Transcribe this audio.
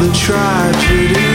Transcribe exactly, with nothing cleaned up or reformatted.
the tragedy.